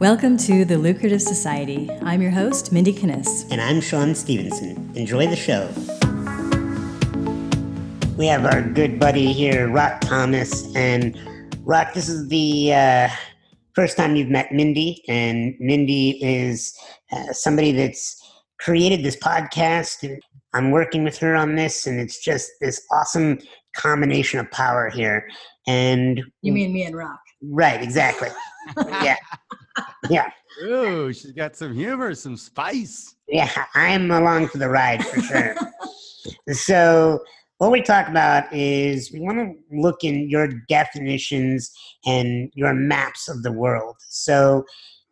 Welcome to The Lucrative Society. I'm your host, Mindy Kniss. And I'm Sean Stevenson. Enjoy the show. We have our good buddy here, Rock Thomas. And Rock, this is the first time you've met Mindy. And Mindy is somebody that's created this podcast. And I'm working with her on this, and it's just this awesome combination of power here. And you mean me and Rock? Right, exactly. Yeah. Yeah. Ooh, she's got some humor, some spice. Yeah, I'm along for the ride for sure. So what we talk about is we want to look in your definitions and your maps of the world. So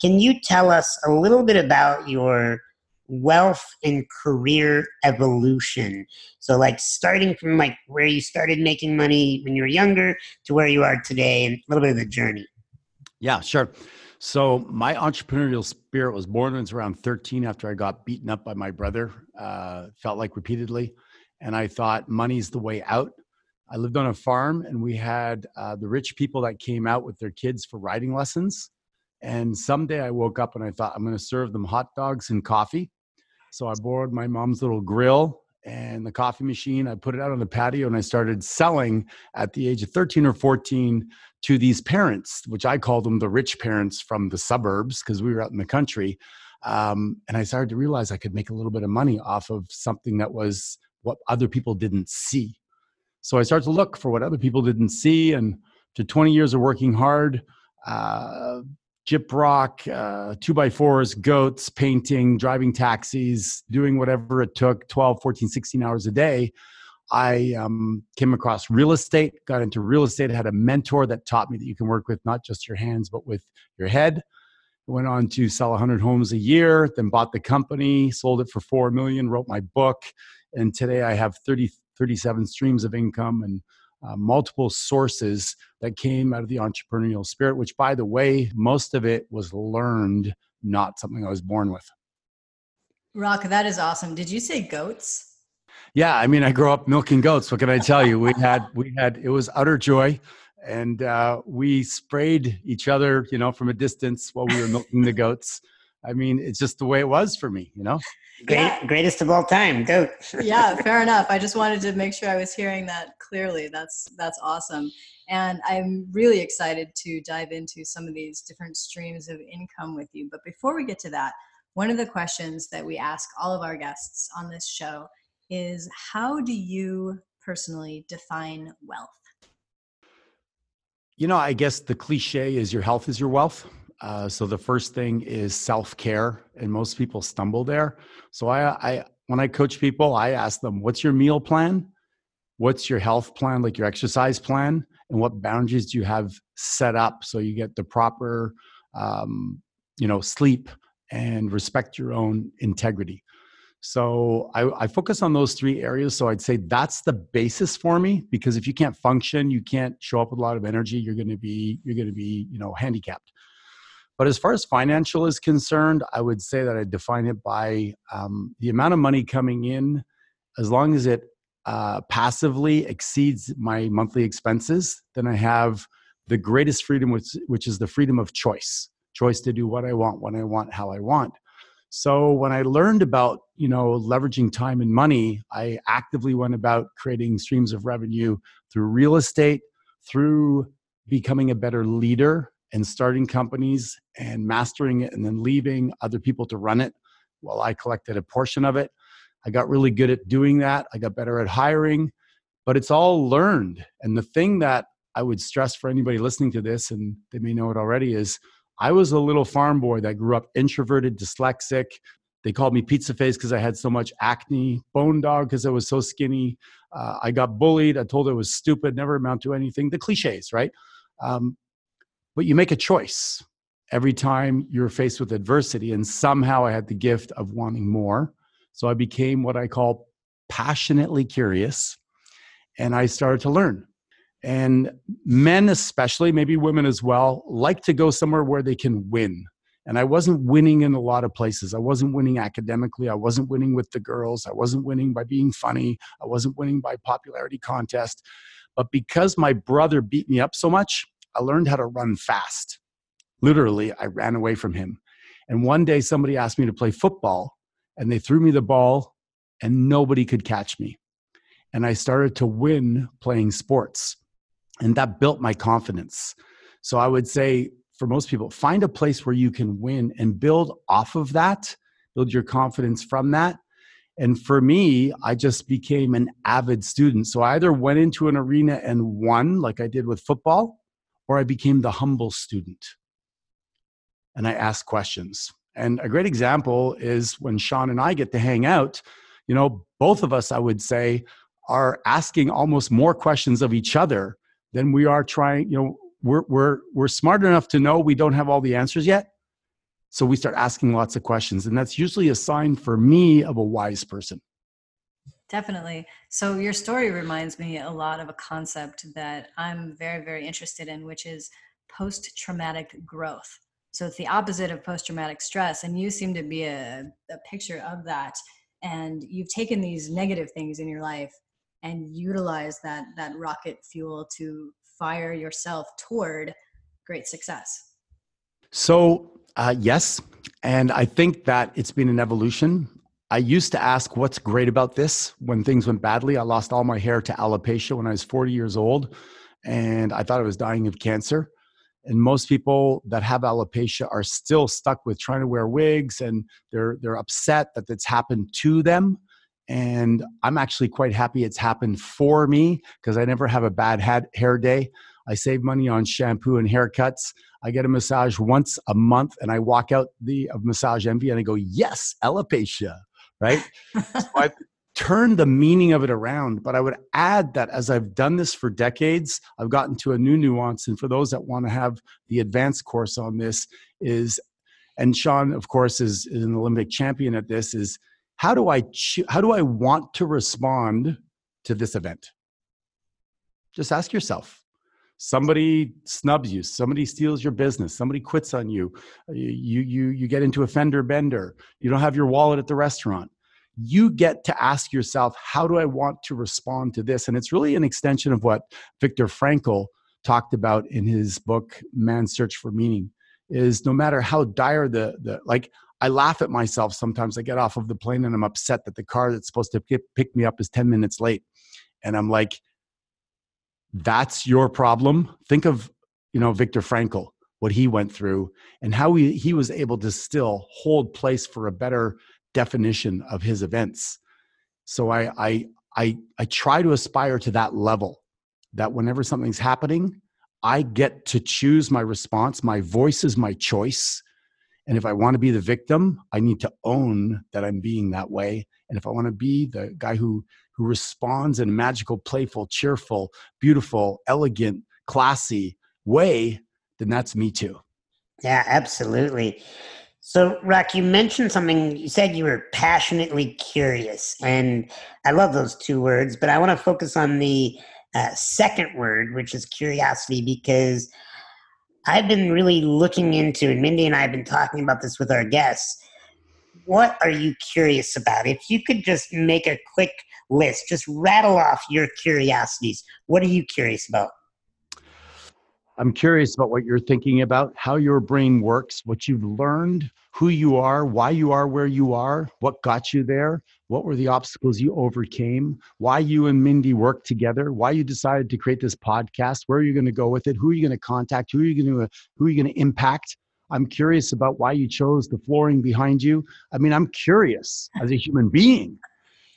can you tell us a little bit about your wealth and career evolution? So like starting from like where you started making money when you were younger to where you are today and a little bit of the journey. Yeah, sure. So my entrepreneurial spirit was born when I was around 13 after I got beaten up by my brother, felt like repeatedly. And I thought money's the way out. I lived on a farm and we had the rich people that came out with their kids for riding lessons. And someday I woke up and I thought I'm going to serve them hot dogs and coffee. So I borrowed my mom's little grill and the coffee machine. I put it out on the patio and I started selling at the age of 13 or 14 to these parents, which I called them the rich parents from the suburbs because we were out in the country. And I started to realize I could make a little bit of money off of something that was what other people didn't see. So I started to look for what other people didn't see. And to 20 years of working hard, Gyprock, 2x4s, goats, painting, driving taxis, doing whatever it took, 12, 14, 16 hours a day. I came across real estate, got into real estate, had a mentor that taught me that you can work with not just your hands, but with your head. Went on to sell 100 homes a year, then bought the company, sold it for $4 million, wrote my book. And today I have 37 streams of income and multiple sources that came out of the entrepreneurial spirit, which, by the way, most of it was learned, not something I was born with. Rock, that is awesome. Did you say goats? Yeah, I mean, I grew up milking goats. What can I tell you? We had it was utter joy, and we sprayed each other, you know, from a distance while we were milking the goats. I mean, it's just the way it was for me, you know? Yeah. Greatest of all time, goat. Yeah, fair enough. I just wanted to make sure I was hearing that clearly. That's awesome. And I'm really excited to dive into some of these different streams of income with you. But before we get to that, one of the questions that we ask all of our guests on this show is, how do you personally define wealth? You know, I guess the cliche is your health is your wealth. So the first thing is self-care, and most people stumble there. So I when I coach people, I ask them, what's your meal plan? What's your health plan, like your exercise plan? And what boundaries do you have set up so you get the proper, sleep and respect your own integrity? So I focus on those three areas. So I'd say that's the basis for me, because if you can't function, you can't show up with a lot of energy, you're going to be, you know, handicapped. But as far as financial is concerned, I would say that I define it by the amount of money coming in, as long as it passively exceeds my monthly expenses, then I have the greatest freedom, which is the freedom of choice to do what I want, when I want, how I want. So when I learned about, you know, leveraging time and money, I actively went about creating streams of revenue through real estate, through becoming a better leader and starting companies and mastering it and then leaving other people to run it while I collected a portion of it. I got really good at doing that. I got better at hiring, but it's all learned. And the thing that I would stress for anybody listening to this, and they may know it already, is I was a little farm boy that grew up introverted, dyslexic. They called me pizza face because I had so much acne, bone dog because I was so skinny. I got bullied. I told I was stupid, never amount to anything. The cliches, right? But you make a choice every time you're faced with adversity. And somehow I had the gift of wanting more. So I became what I call passionately curious. And I started to learn. And men especially, maybe women as well, like to go somewhere where they can win. And I wasn't winning in a lot of places. I wasn't winning academically. I wasn't winning with the girls. I wasn't winning by being funny. I wasn't winning by popularity contest. But because my brother beat me up so much, I learned how to run fast. Literally, I ran away from him. And one day somebody asked me to play football and they threw me the ball and nobody could catch me. And I started to win playing sports. And that built my confidence. So I would say for most people, find a place where you can win and build off of that, build your confidence from that. And for me, I just became an avid student. So I either went into an arena and won, like I did with football, or I became the humble student. And I asked questions. And a great example is when Sean and I get to hang out, you know, both of us, I would say, are asking almost more questions of each other than we are trying, you know, we're smart enough to know we don't have all the answers yet. So we start asking lots of questions. And that's usually a sign for me of a wise person. Definitely. So your story reminds me a lot of a concept that I'm very, very interested in, which is post-traumatic growth. So it's the opposite of post-traumatic stress. And you seem to be a picture of that. And you've taken these negative things in your life and utilized that rocket fuel to fire yourself toward great success. So yes. And I think that it's been an evolution. I used to ask what's great about this when things went badly. I lost all my hair to alopecia when I was 40 years old, and I thought I was dying of cancer. And most people that have alopecia are still stuck with trying to wear wigs, and they're upset that it's happened to them. And I'm actually quite happy it's happened for me because I never have a bad hair day. I save money on shampoo and haircuts. I get a massage once a month and I walk out of Massage Envy and I go, yes, alopecia, right? So I've turned the meaning of it around. But I would add that as I've done this for decades, I've gotten to a new nuance. And for those that want to have the advanced course on this is, and Sean, of course, is an Olympic champion at this, is how do I want to respond to this event? Just ask yourself. Somebody snubs you, somebody steals your business, somebody quits on you, you get into a fender bender, you don't have your wallet at the restaurant. You get to ask yourself, how do I want to respond to this? And it's really an extension of what Viktor Frankl talked about in his book, Man's Search for Meaning, is no matter how dire like I laugh at myself sometimes. I get off of the plane and I'm upset that the car that's supposed to pick me up is 10 minutes late. And I'm like, that's your problem. Think of, you know, Viktor Frankl, what he went through and how he was able to still hold place for a better definition of his events. So I try to aspire to that level, that whenever something's happening, I get to choose my response. My voice is my choice. And if I want to be the victim, I need to own that I'm being that way. And if I want to be the guy who responds in a magical, playful, cheerful, beautiful, elegant, classy way, then that's me too. Yeah, absolutely. So, Rock, you mentioned something. You said you were passionately curious. And I love those two words, but I want to focus on the second word, which is curiosity, because I've been really looking into, and Mindy and I have been talking about this with our guests, what are you curious about? If you could just make a quick list, just rattle off your curiosities. What are you curious about? I'm curious about what you're thinking about, how your brain works, what you've learned, who you are, why you are where you are, what got you there, what were the obstacles you overcame, why you and Mindy worked together, why you decided to create this podcast, where are you going to go with it, who are you going to contact, who are you going to impact. I'm curious about why you chose the flooring behind you. I mean, I'm curious as a human being,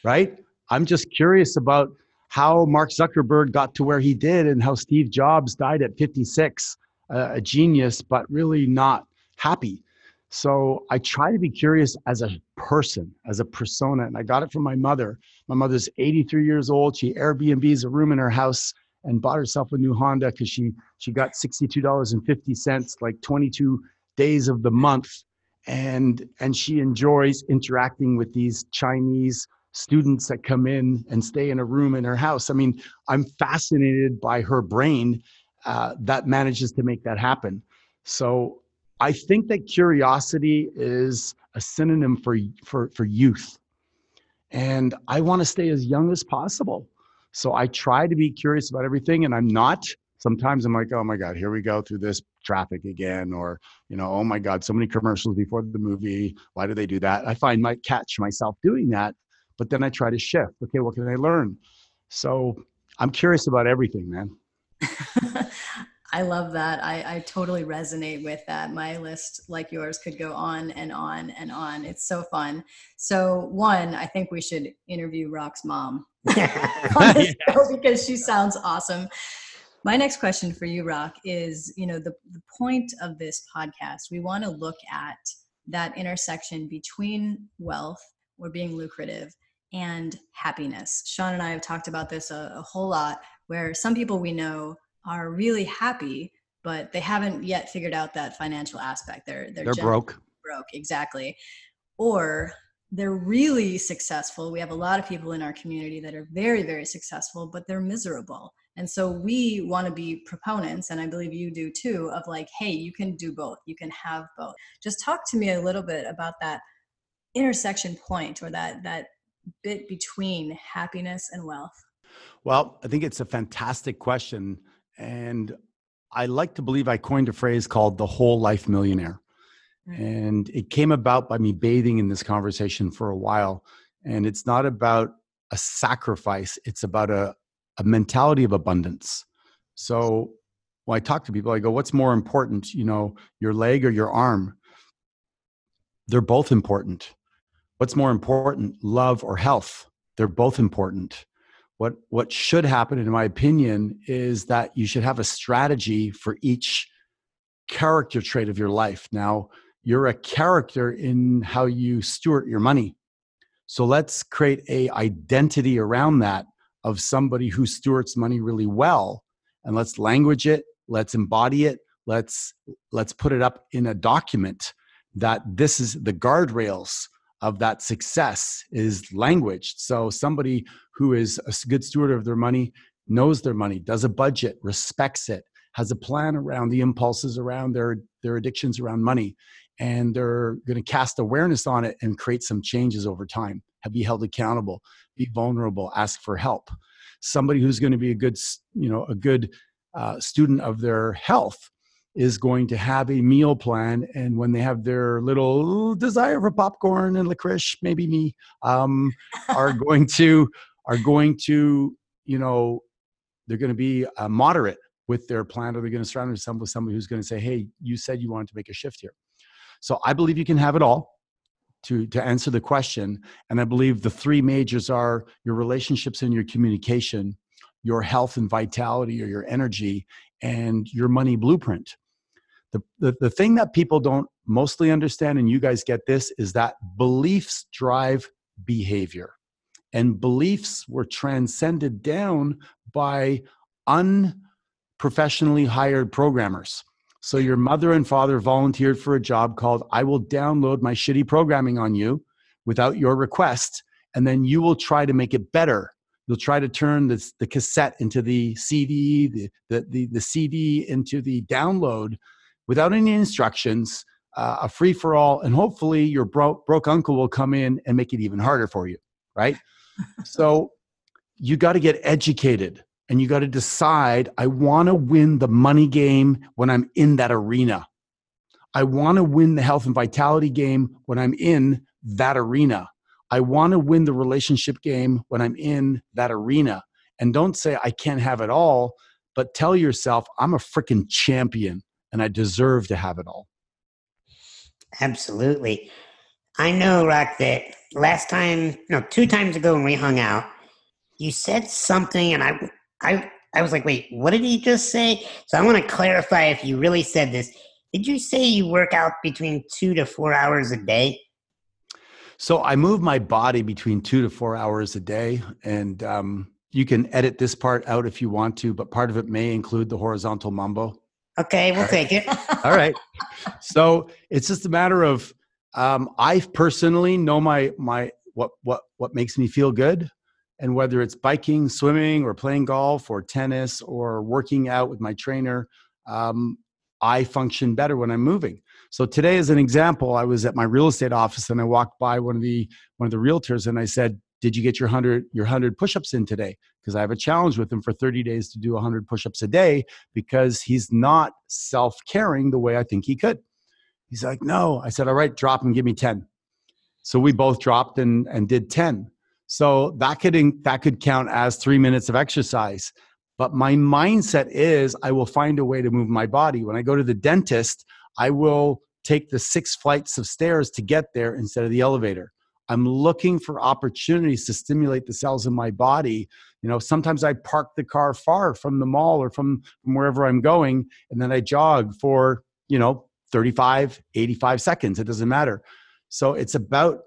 right? I'm just curious about how Mark Zuckerberg got to where he did and how Steve Jobs died at 56, a genius, but really not happy. So I try to be curious as a person, as a persona. And I got it from my mother. My mother's 83 years old. She Airbnbs a room in her house and bought herself a new Honda because she got $62.50, like 22 days of the month. And she enjoys interacting with these Chinese students that come in and stay in a room in her house. I mean, I'm fascinated by her brain that manages to make that happen. So I think that curiosity is a synonym for youth. And I want to stay as young as possible. So I try to be curious about everything, and I'm not. sometimes I'm like, oh my God, here we go through this traffic again, or, you know, oh my God, so many commercials before the movie. Why do they do that? I find my catch myself doing that, but then I try to shift. Okay, what can I learn? So I'm curious about everything, man. I love that. I totally resonate with that. My list, like yours, could go on and on and on. It's so fun. So one, I think we should interview Rock's mom on this show because she sounds awesome. My next question for you, Rock, is, you know, the point of this podcast, we want to look at that intersection between wealth or being lucrative and happiness. Sean and I have talked about this a whole lot, where some people we know are really happy, but they haven't yet figured out that financial aspect. They're broke. Exactly. Or they're really successful. We have a lot of people in our community that are very, very successful, but they're miserable. And so we want to be proponents, and I believe you do too, of like, hey, you can do both. You can have both. Just talk to me a little bit about that intersection point, or that bit between happiness and wealth. Well, I think it's a fantastic question. And I like to believe I coined a phrase called the whole life millionaire. And it came about by me bathing in this conversation for a while. And it's not about a sacrifice. It's about a mentality of abundance. So when I talk to people, I go, what's more important, you know, your leg or your arm? They're both important. What's more important, love or health? They're both important. What should happen, in my opinion, is that you should have a strategy for each character trait of your life. Now, you're a character in how you steward your money. So let's create an identity around that of somebody who stewards money really well. And let's language it. Let's embody it. Let's put it up in a document that this is the guardrails of that success is language. So somebody who is a good steward of their money, knows their money, does a budget, respects it, has a plan around the impulses around their addictions around money, and they're going to cast awareness on it and create some changes over time. Be held accountable, be vulnerable, ask for help. Somebody who's going to be a good student of their health is going to have a meal plan, and when they have their little desire for popcorn and licorice, maybe me, are going to, you know, they're going to be moderate with their plan, or they're going to surround themselves with somebody who's going to say, hey, you said you wanted to make a shift here. So I believe you can have it all, to answer the question. And I believe the three majors are your relationships and your communication, your health and vitality, or your energy, and your money blueprint. The thing that people don't mostly understand, and you guys get this, is that beliefs drive behavior. And beliefs were transcended down by unprofessionally hired programmers. So your mother and father volunteered for a job called, I will download my shitty programming on you without your request, and then you will try to make it better. You'll try to turn the cassette into the CD, the CD into the download without any instructions, a free-for-all, and hopefully your broke uncle will come in and make it even harder for you, right? So you got to get educated, and you got to decide, I want to win the money game when I'm in that arena. I want to win the health and vitality game when I'm in that arena. I want to win the relationship game when I'm in that arena. And don't say I can't have it all, but tell yourself I'm a freaking champion and I deserve to have it all. Absolutely. I know, Rock, that two times ago when we hung out, you said something and I was like, wait, what did he just say? So I want to clarify if you really said this. Did you say you work out between 2 to 4 hours a day? So I move my body between 2 to 4 hours a day, and you can edit this part out if you want to, but part of it may include the horizontal mambo. Okay, we'll take it. All right. So it's just a matter of I personally know my what makes me feel good, and whether it's biking, swimming, or playing golf, or tennis, or working out with my trainer, I function better when I'm moving. So today, as an example, I was at my real estate office and I walked by one of the realtors and I said, Did you get your 100 push-ups in today? Because I have a challenge with him for 30 days to do 100 push-ups a day because he's not self-caring the way I think he could. He's like, no. I said, all right, drop and give me 10. So we both dropped and did 10. So that could count as 3 minutes of exercise. But my mindset is I will find a way to move my body. When I go to the dentist, I will take the 6 flights of stairs to get there instead of the elevator. I'm looking for opportunities to stimulate the cells in my body. You know, sometimes I park the car far from the mall or from wherever I'm going, and then I jog for, 35, 85 seconds. It doesn't matter. So it's about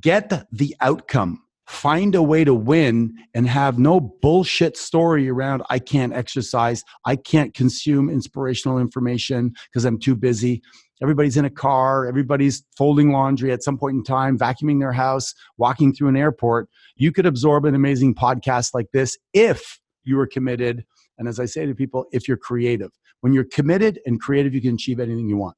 get the outcome, find a way to win, and have no bullshit story around I can't exercise, I can't consume inspirational information because I'm too busy. Everybody's in a car, everybody's folding laundry at some point in time, vacuuming their house, walking through an airport. You could absorb an amazing podcast like this if you were committed. And as I say to people, if you're creative. When you're committed and creative, you can achieve anything you want.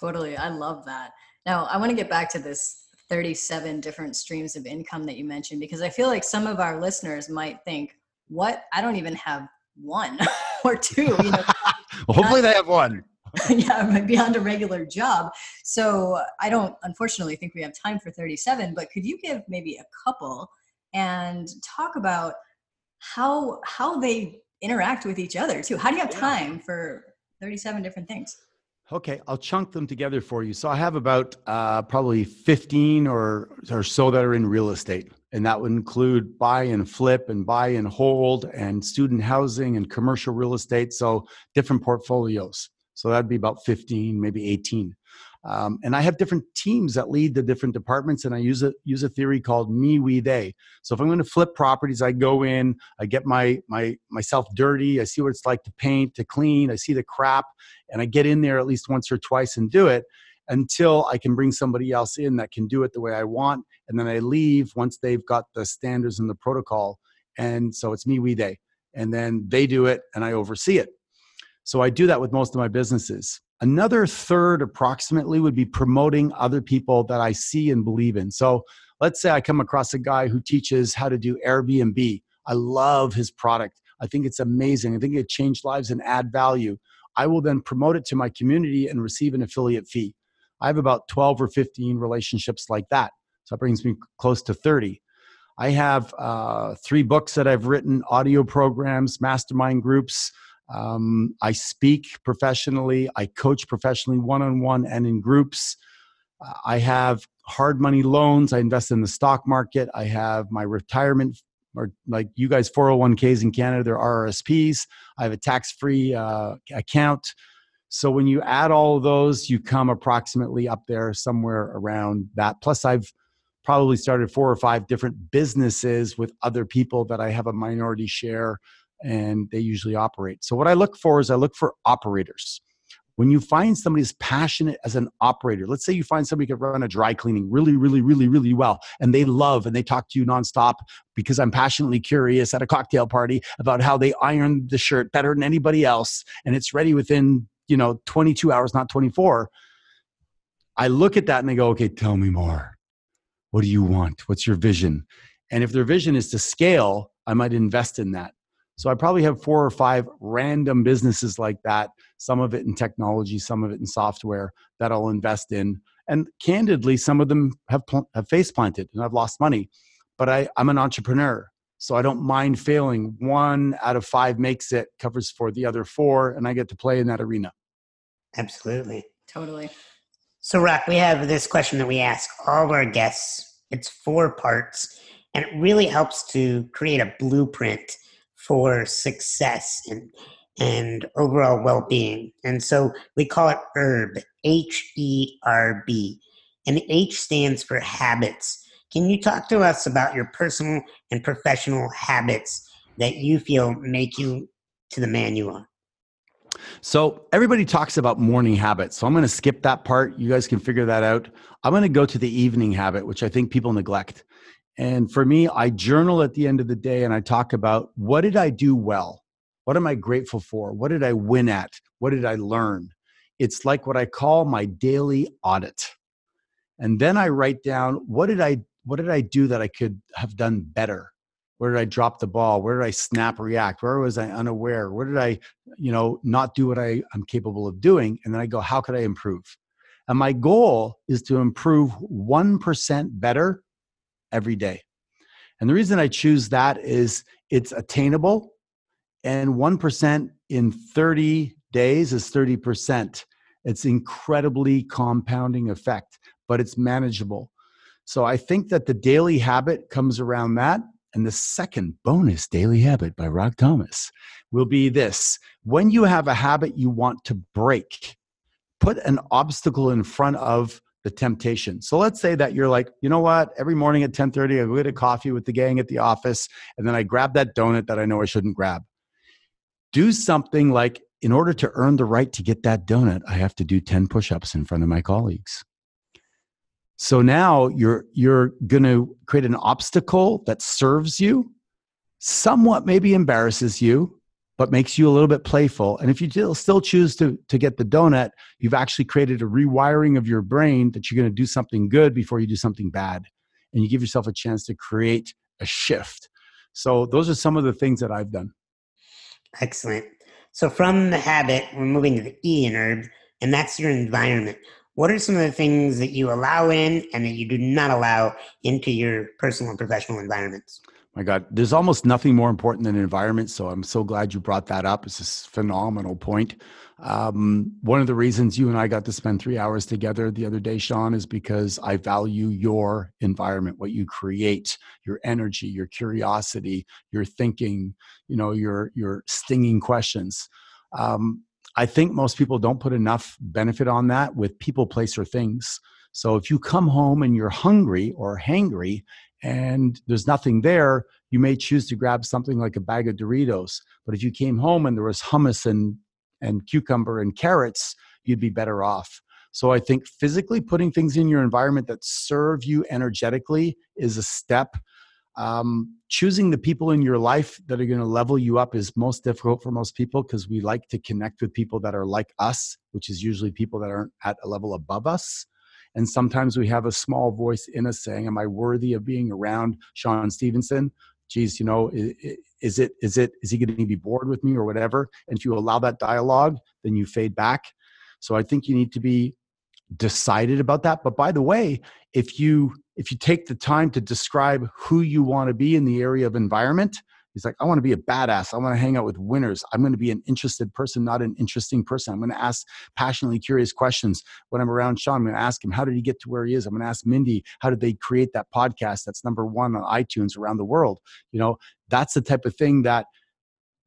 Totally. I love that. Now, I want to get back to this 37 different streams of income that you mentioned, because I feel like some of our listeners might think, what? I don't even have one or two. Well, hopefully they have one. Yeah, beyond a regular job. So I don't, unfortunately, think we have time for 37, but could you give maybe a couple and talk about how they interact with each other too? How do you have time for 37 different things? Okay, I'll chunk them together for you. So I have about probably 15 or so that are in real estate. And that would include buy and flip and buy and hold and student housing and commercial real estate. So different portfolios. So that'd be about 15, maybe 18. And I have different teams that lead the different departments, and I use a theory called me, we, they. So if I'm going to flip properties, I go in, I get myself dirty, I see what it's like to paint, to clean, I see the crap, and I get in there at least once or twice and do it until I can bring somebody else in that can do it the way I want, and then I leave once they've got the standards and the protocol. And so it's me, we, they. And then they do it, and I oversee it. So I do that with most of my businesses. Another third approximately would be promoting other people that I see and believe in. So let's say I come across a guy who teaches how to do Airbnb. I love his product. I think it's amazing. I think it changed lives and add value. I will then promote it to my community and receive an affiliate fee. I have about 12 or 15 relationships like that. So that brings me close to 30. I have 3 books that I've written, audio programs, mastermind groups. I speak professionally, I coach professionally one-on-one and in groups. I have hard money loans. I invest in the stock market. I have my retirement, or like you guys, 401ks in Canada, they're RRSPs. I have a tax-free account. So when you add all of those, you come approximately up there somewhere around that. Plus I've probably started 4 or 5 different businesses with other people that I have a minority share, and they usually operate. So what I look for is I look for operators. When you find somebody as passionate as an operator, let's say you find somebody who can run a dry cleaning really, really, really, really well, and they love and they talk to you nonstop, because I'm passionately curious at a cocktail party about how they iron the shirt better than anybody else, and it's ready within 22 hours, not 24. I look at that and they go, okay, tell me more. What do you want? What's your vision? And if their vision is to scale, I might invest in that. So I probably have 4 or 5 random businesses like that, some of it in technology, some of it in software, that I'll invest in. And candidly, some of them have face planted and I've lost money. But I'm an entrepreneur, so I don't mind failing. 1 out of 5 makes it, covers for the other 4, and I get to play in that arena. Absolutely. Totally. So Rock, we have this question that we ask all of our guests. It's 4 parts, and it really helps to create a blueprint for success and overall well-being. And so we call it HERB, HERB. And the H stands for habits. Can you talk to us about your personal and professional habits that you feel make you to the man you are? So everybody talks about morning habits. So I'm going to skip that part. You guys can figure that out. I'm going to go to the evening habit, which I think people neglect. And for me, I journal at the end of the day and I talk about what did I do well? What am I grateful for? What did I win at? What did I learn? It's like what I call my daily audit. And then I write down, what did I what did I do that I could have done better? Where did I drop the ball? Where did I snap react? Where was I unaware? Where did I, not do what I'm capable of doing? And then I go, how could I improve? And my goal is to improve 1% better every day. And the reason I choose that is it's attainable, and 1% in 30 days is 30%. It's incredibly compounding effect, but it's manageable. So I think that the daily habit comes around that. And the second bonus daily habit by Rock Thomas will be this. When you have a habit you want to break, put an obstacle in front of the temptation. So let's say that you're like, you know what? Every morning at 10:30, I go get a coffee with the gang at the office, and then I grab that donut that I know I shouldn't grab. Do something like, in order to earn the right to get that donut, I have to do 10 push-ups in front of my colleagues. So now you're going to create an obstacle that serves you, somewhat maybe embarrasses you, but makes you a little bit playful. And if you still choose to get the donut, you've actually created a rewiring of your brain that you're going to do something good before you do something bad. And you give yourself a chance to create a shift. So those are some of the things that I've done. Excellent. So from the habit, we're moving to the E in herb, and that's your environment. What are some of the things that you allow in and that you do not allow into your personal and professional environments? My God, there's almost nothing more important than environment. So I'm so glad you brought that up. It's a phenomenal point. One of the reasons you and I got to spend 3 hours together the other day, Sean, is because I value your environment, what you create, your energy, your curiosity, your thinking, your stinging questions. I think most people don't put enough benefit on that with people, place, or things. So if you come home and you're hungry or hangry and there's nothing there, you may choose to grab something like a bag of Doritos. But if you came home and there was hummus and cucumber and carrots, you'd be better off. So I think physically putting things in your environment that serve you energetically is a step. Choosing the people in your life that are going to level you up is most difficult for most people because we like to connect with people that are like us, which is usually people that aren't at a level above us. And sometimes we have a small voice in us saying, am I worthy of being around Sean Stevenson? Geez, is he going to be bored with me or whatever? And if you allow that dialogue, then you fade back. So I think you need to be decided about that. But by the way, if you take the time to describe who you want to be in the area of environment, it's like, I want to be a badass. I want to hang out with winners. I'm going to be an interested person, not an interesting person. I'm going to ask passionately curious questions. When I'm around Sean, I'm going to ask him, how did he get to where he is? I'm going to ask Mindy, how did they create that podcast that's #1 on iTunes around the world? That's the type of thing that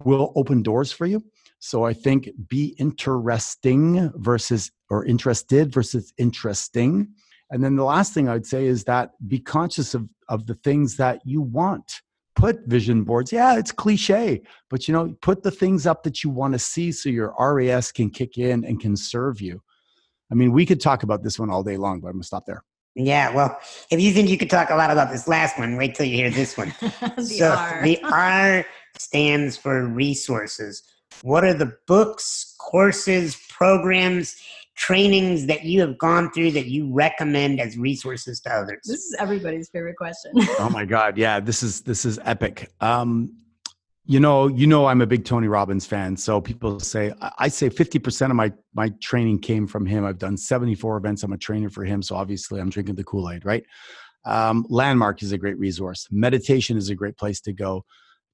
will open doors for you. So I think be interested versus interesting. And then the last thing I would say is that be conscious of the things that you want. Put vision boards. Yeah, it's cliche, but put the things up that you want to see so your RAS can kick in and can serve you. I mean, we could talk about this one all day long, but I'm going to stop there. Yeah, well, if you think you could talk a lot about this last one, wait till you hear this one. The R stands for resources. What are the books, courses, programs, trainings that you have gone through that you recommend as resources to others? This is everybody's favorite question. Oh my God. Yeah. This is epic. I'm a big Tony Robbins fan. So people say, I say 50% of my training came from him. I've done 74 events. I'm a trainer for him. So obviously I'm drinking the Kool-Aid, right? Landmark is a great resource. Meditation is a great place to go.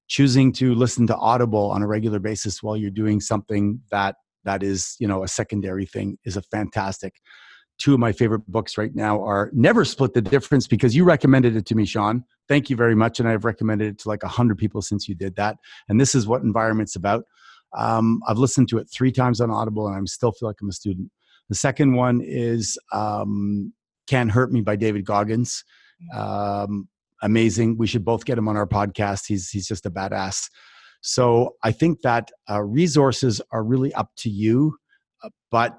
Choosing to listen to Audible on a regular basis while you're doing something that is, a secondary thing is a fantastic. Two of my favorite books right now are Never Split the Difference, because you recommended it to me, Sean. Thank you very much. And I've recommended it to like 100 people since you did that. And this is what environment's about. I've listened to it 3 times on Audible and I still feel like I'm a student. The second one is Can't Hurt Me by David Goggins. Amazing. We should both get him on our podcast. He's just a badass. So I think that resources are really up to you, but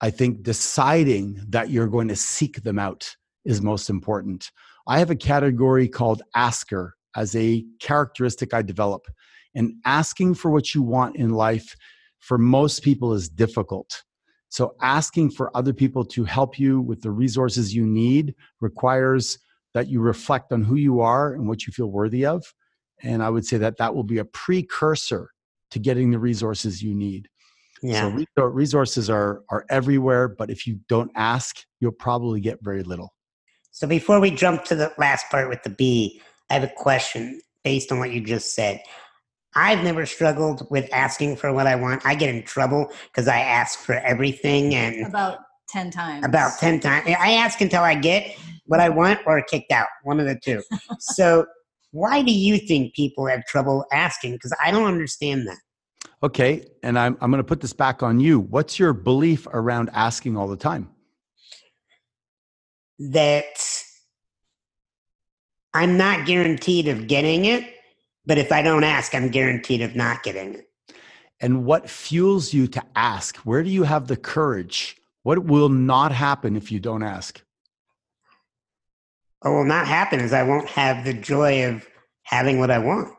I think deciding that you're going to seek them out is most important. I have a category called asker as a characteristic I develop. And asking for what you want in life for most people is difficult. So asking for other people to help you with the resources you need requires that you reflect on who you are and what you feel worthy of. And I would say that that will be a precursor to getting the resources you need. Yeah. So resources are everywhere, but if you don't ask, you'll probably get very little. So before we jump to the last part with the B, I have a question based on what you just said. I've never struggled with asking for what I want. I get in trouble because I ask for everything. And about 10 times. About 10 times. I ask until I get what I want or kicked out, one of the two. So why do you think people have trouble asking? Because I don't understand that. Okay, and I'm going to put this back on you. What's your belief around asking all the time? That I'm not guaranteed of getting it, but if I don't ask, I'm guaranteed of not getting it. And what fuels you to ask? Where do you have the courage? What will not happen if you don't ask? What will not happen is I won't have the joy of having what I want.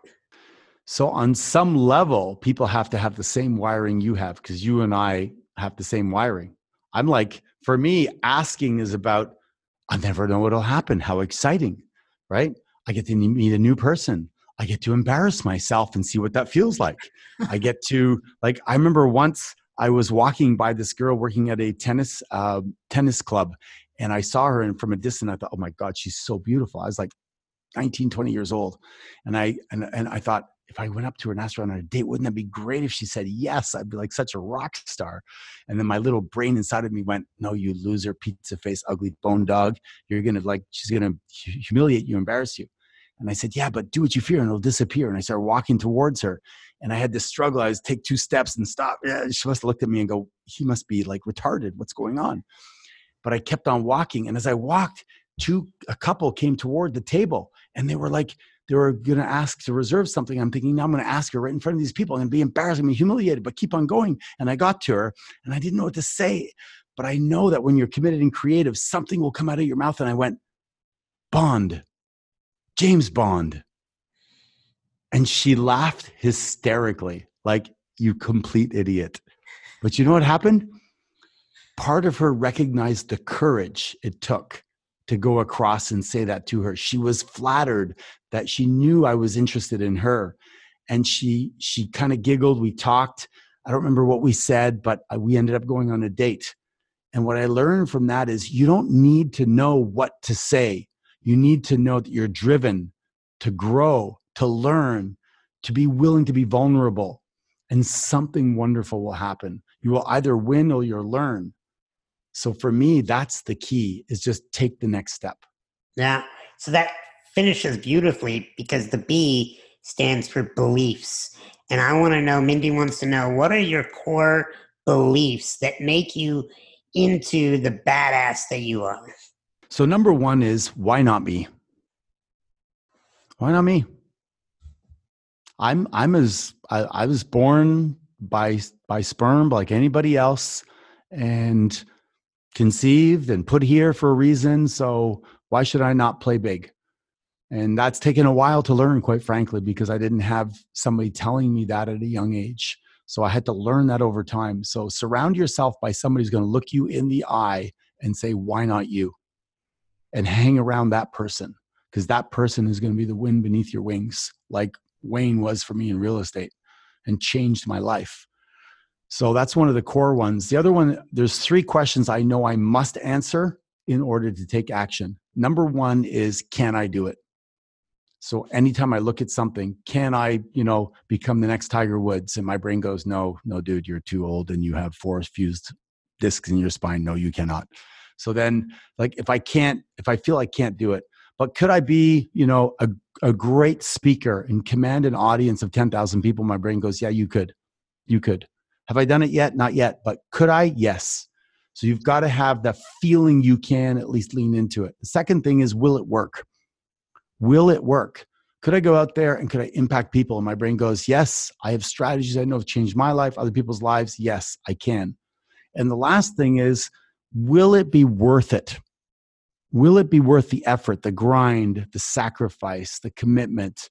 So on some level, people have to have the same wiring you have, because you and I have the same wiring. I'm like, for me, asking is about, I never know what'll happen. How exciting, right? I get to meet a new person. I get to embarrass myself and see what that feels like. I get to, like, I remember once I was walking by this girl working at a tennis club, and I saw her, and from a distance, I thought, oh my God, she's so beautiful. I was like 19, 20 years old. And I thought, if I went up to her and asked her on a date, wouldn't that be great if she said yes? I'd be like such a rock star. And then my little brain inside of me went, no, you loser, pizza face, ugly bone dog. You're going to she's going to humiliate you, embarrass you. And I said, yeah, but do what you fear and it'll disappear. And I started walking towards her. And I had this struggle. I was take 2 steps and stop. Yeah, she must have looked at me and go, he must be like retarded. What's going on? But I kept on walking. And as I walked, a couple came toward the table, and they were like, they were going to ask to reserve something. I'm thinking, now I'm going to ask her right in front of these people and be embarrassed and humiliated, but keep on going. And I got to her and I didn't know what to say, but I know that when you're committed and creative, something will come out of your mouth. And I went, Bond, James Bond. And she laughed hysterically, like, you complete idiot. But you know what happened? Part of her recognized the courage it took to go across and say that to her. She was flattered that she knew I was interested in her. And she kind of giggled. We talked. I don't remember what we said, but we ended up going on a date. And what I learned from that is you don't need to know what to say. You need to know that you're driven to grow, to learn, to be willing to be vulnerable. And something wonderful will happen. You will either win or you'll learn. So for me, that's the key, is just take the next step. Yeah. So that finishes beautifully, because the B stands for beliefs. And I want to know, Mindy wants to know, what are your core beliefs that make you into the badass that you are? So number one is, why not me? Why not me? I was born by sperm like anybody else, and conceived and put here for a reason. So why should I not play big? And that's taken a while to learn, quite frankly, because I didn't have somebody telling me that at a young age. So I had to learn that over time. So surround yourself by somebody who's going to look you in the eye and say, why not you? And hang around that person, because that person is going to be the wind beneath your wings, like Wayne was for me in real estate and changed my life. So that's one of the core ones. The other one, there's 3 questions I know I must answer in order to take action. Number one is, can I do it? So anytime I look at something, can I, become the next Tiger Woods? And my brain goes, no, dude, you're too old and you have 4 fused discs in your spine. No, you cannot. So then, like, if I feel I can't do it, but could I be, a great speaker and command an audience of 10,000 people? My brain goes, yeah, you could. Have I done it yet? Not yet, but could I? Yes. So you've got to have the feeling you can at least lean into it. The second thing is, will it work? Will it work? Could I go out there and could I impact people? And my brain goes, yes. I have strategies I know have changed my life, other people's lives. Yes, I can. And the last thing is, will it be worth it? Will it be worth the effort, the grind, the sacrifice, the commitment?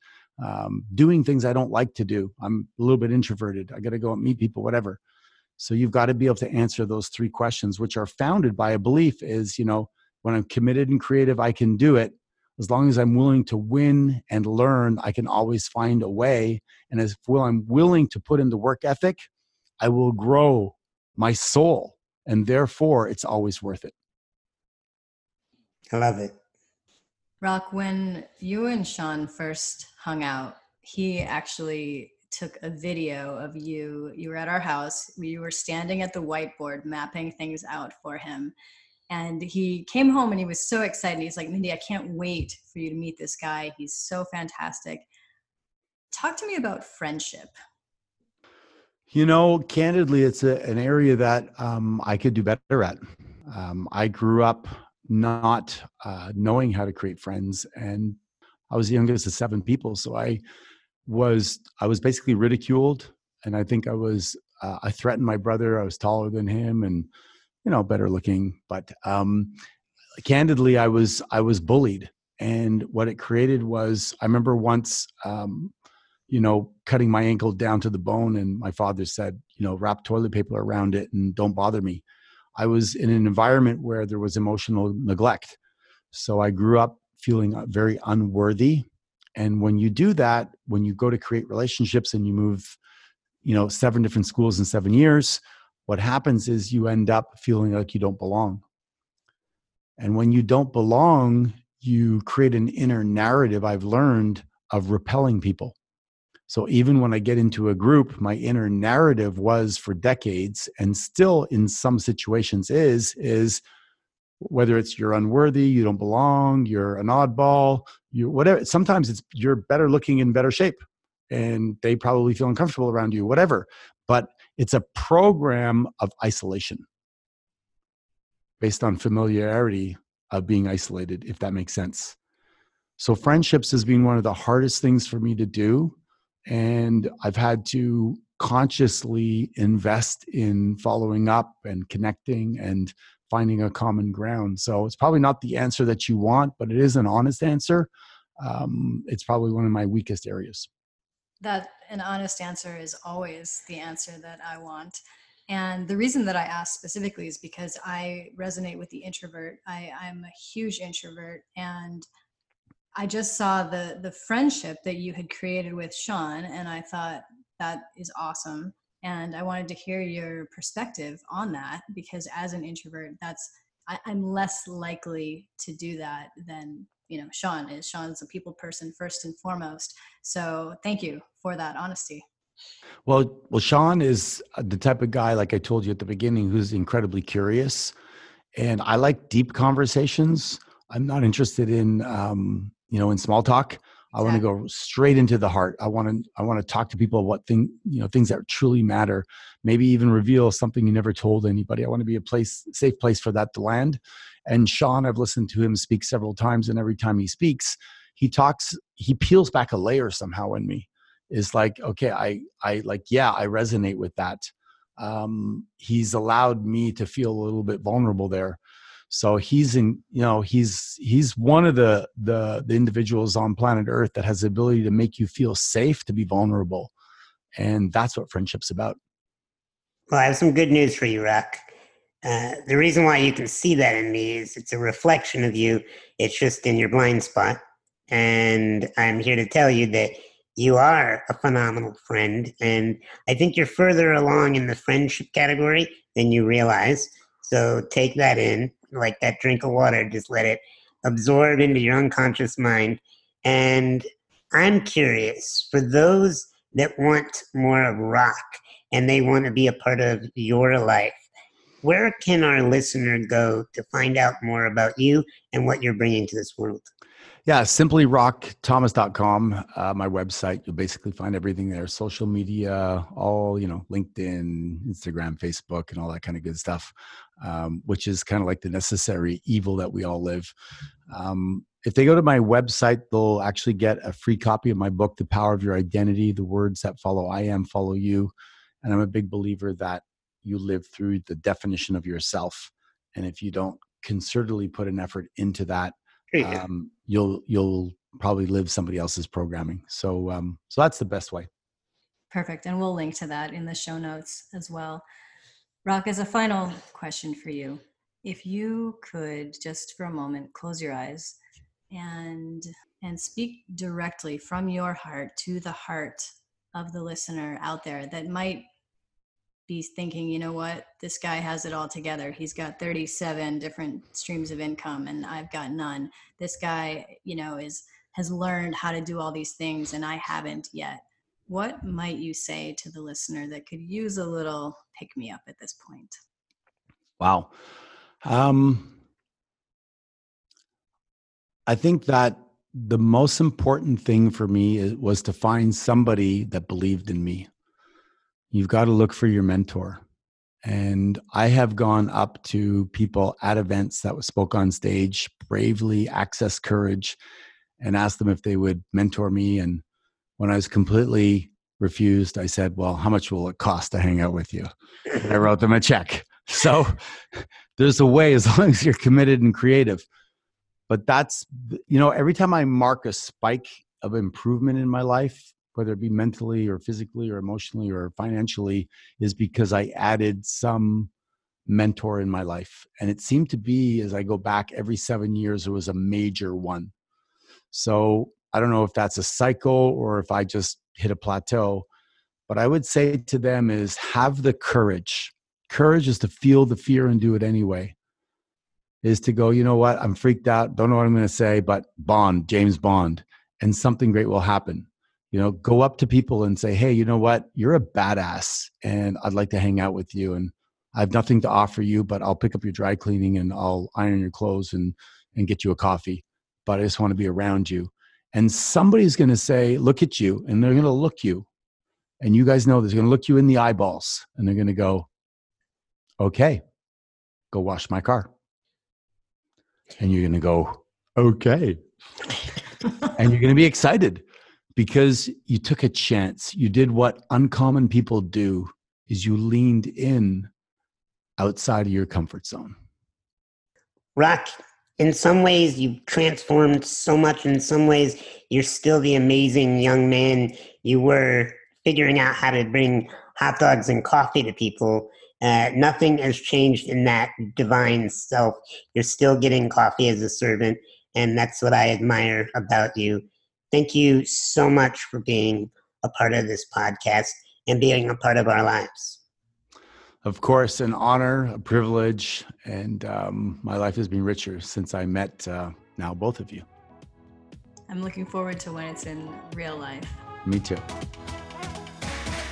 Doing things I don't like to do. I'm a little bit introverted. I got to go and meet people, whatever. So you've got to be able to answer those 3 questions, which are founded by a belief is, when I'm committed and creative, I can do it. as long as I'm willing to win and learn, I can always find a way. And as well, I'm willing to put in the work ethic, I will grow my soul. And therefore, it's always worth it. I love it. Rock, when you and Sean first hung out, he actually took a video of you. You were at our house. You were standing at the whiteboard mapping things out for him. And he came home and he was so excited. He's like, Mindy, I can't wait for you to meet this guy. He's so fantastic. Talk to me about friendship. You know, candidly, it's an area that I could do better at. I grew up not knowing how to create friends, and I was the youngest of 7 people, so I was basically ridiculed, and I think I threatened my brother. I was taller than him, and you know, better looking, but candidly, I was bullied, and what it created was, I remember once. You know, cutting my ankle down to the bone. And my father said, you know, wrap toilet paper around it and don't bother me. I was in an environment where there was emotional neglect. So I grew up feeling very unworthy. And when you do that, when you go to create relationships and you move, you know, 7 different schools in 7 years, what happens is you end up feeling like you don't belong. And when you don't belong, you create an inner narrative, I've learned, of repelling people. So even when I get into a group, my inner narrative was for decades, and still in some situations is whether it's you're unworthy, you don't belong, you're an oddball, you whatever. Sometimes it's you're better looking in better shape and they probably feel uncomfortable around you, whatever. But it's a program of isolation based on familiarity of being isolated, if that makes sense. So friendships has been one of the hardest things for me to do. And I've had to consciously invest in following up and connecting and finding a common ground. So it's probably not the answer that you want, but it is an honest answer. It's probably one of my weakest areas. That an honest answer is always the answer that I want. And the reason that I asked specifically is because I resonate with the introvert. I'm a huge introvert, and I just saw the friendship that you had created with Sean, and I thought that is awesome. And I wanted to hear your perspective on that, because as an introvert, I'm less likely to do that than, you know, Sean is. Sean's a people person first and foremost. So thank you for that honesty. Well, Sean is the type of guy, like I told you at the beginning, who's incredibly curious. And I like deep conversations. I'm not interested in, you know, in small talk. I want to go straight into the heart. I want to talk to people what things that truly matter, maybe even reveal something you never told anybody. I want to be a safe place for that to land. And Sean, I've listened to him speak several times, and every time he speaks, he peels back a layer somehow in me. It's like, okay, I resonate with that. He's allowed me to feel a little bit vulnerable there. So he's one of the individuals on planet Earth that has the ability to make you feel safe to be vulnerable. And that's what friendship's about. Well, I have some good news for you, Rock. The reason why you can see that in me is it's a reflection of you. It's just in your blind spot. And I'm here to tell you that you are a phenomenal friend. And I think you're further along in the friendship category than you realize. So take that in. Like that drink of water, just let it absorb into your unconscious mind. And I'm curious, for those that want more of Rock and they want to be a part of your life, where can our listener go to find out more about you and what you're bringing to this world? Yeah, simply rockthomas.com, my website. You'll basically find everything there, social media, all, you know, LinkedIn, Instagram, Facebook, and all that kind of good stuff, which is kind of like the necessary evil that we all live. If they go to my website, they'll actually get a free copy of my book, The Power of Your Identity, The Words That Follow I Am, Follow You. And I'm a big believer that you live through the definition of yourself. And if you don't concertedly put an effort into that, you'll probably live somebody else's programming. So that's the best way. Perfect. And we'll link to that in the show notes as well. Rock, as a final question for you, if you could just for a moment close your eyes and speak directly from your heart to the heart of the listener out there that might be thinking, you know what, this guy has it all together. He's got 37 different streams of income and I've got none. This guy, you know, has learned how to do all these things and I haven't yet. What might you say to the listener that could use a little pick me up at this point? Wow. I think that the most important thing for me was to find somebody that believed in me. You've got to look for your mentor. And I have gone up to people at events that spoke on stage, bravely accessed courage, and asked them if they would mentor me. And when I was completely refused, I said, well, how much will it cost to hang out with you? And I wrote them a check. So there's a way, as long as you're committed and creative. But that's, you know, every time I mark a spike of improvement in my life, whether it be mentally or physically or emotionally or financially, is because I added some mentor in my life. And it seemed to be, as I go back every 7 years, there was a major one. So I don't know if that's a cycle or if I just hit a plateau, but I would say to them is have the courage. Courage is to feel the fear and do it anyway. Is to go, you know what, I'm freaked out, don't know what I'm going to say, but Bond, James Bond, and something great will happen. You know, go up to people and say, hey, you know what, you're a badass and I'd like to hang out with you and I have nothing to offer you, but I'll pick up your dry cleaning and I'll iron your clothes and get you a coffee. But I just want to be around you. And somebody's going to say, look at you. And they're going to look you. And you guys know this. They're going to look you in the eyeballs. And they're going to go, okay, go wash my car. And you're going to go, okay. And you're going to be excited because you took a chance. You did what uncommon people do, is you leaned in outside of your comfort zone. Rock. In some ways, you've transformed so much. In some ways, you're still the amazing young man you were, figuring out how to bring hot dogs and coffee to people. Nothing has changed in that divine self. You're still getting coffee as a servant, and that's what I admire about you. Thank you so much for being a part of this podcast and being a part of our lives. Of course, an honor, a privilege, and my life has been richer since I met now both of you. I'm looking forward to when it's in real life. Me too.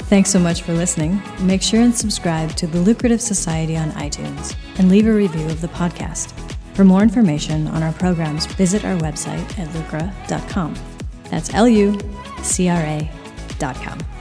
Thanks so much for listening. Make sure and subscribe to The Lucrative Society on iTunes and leave a review of the podcast. For more information on our programs, visit our website at lucra.com. That's Lucra.com.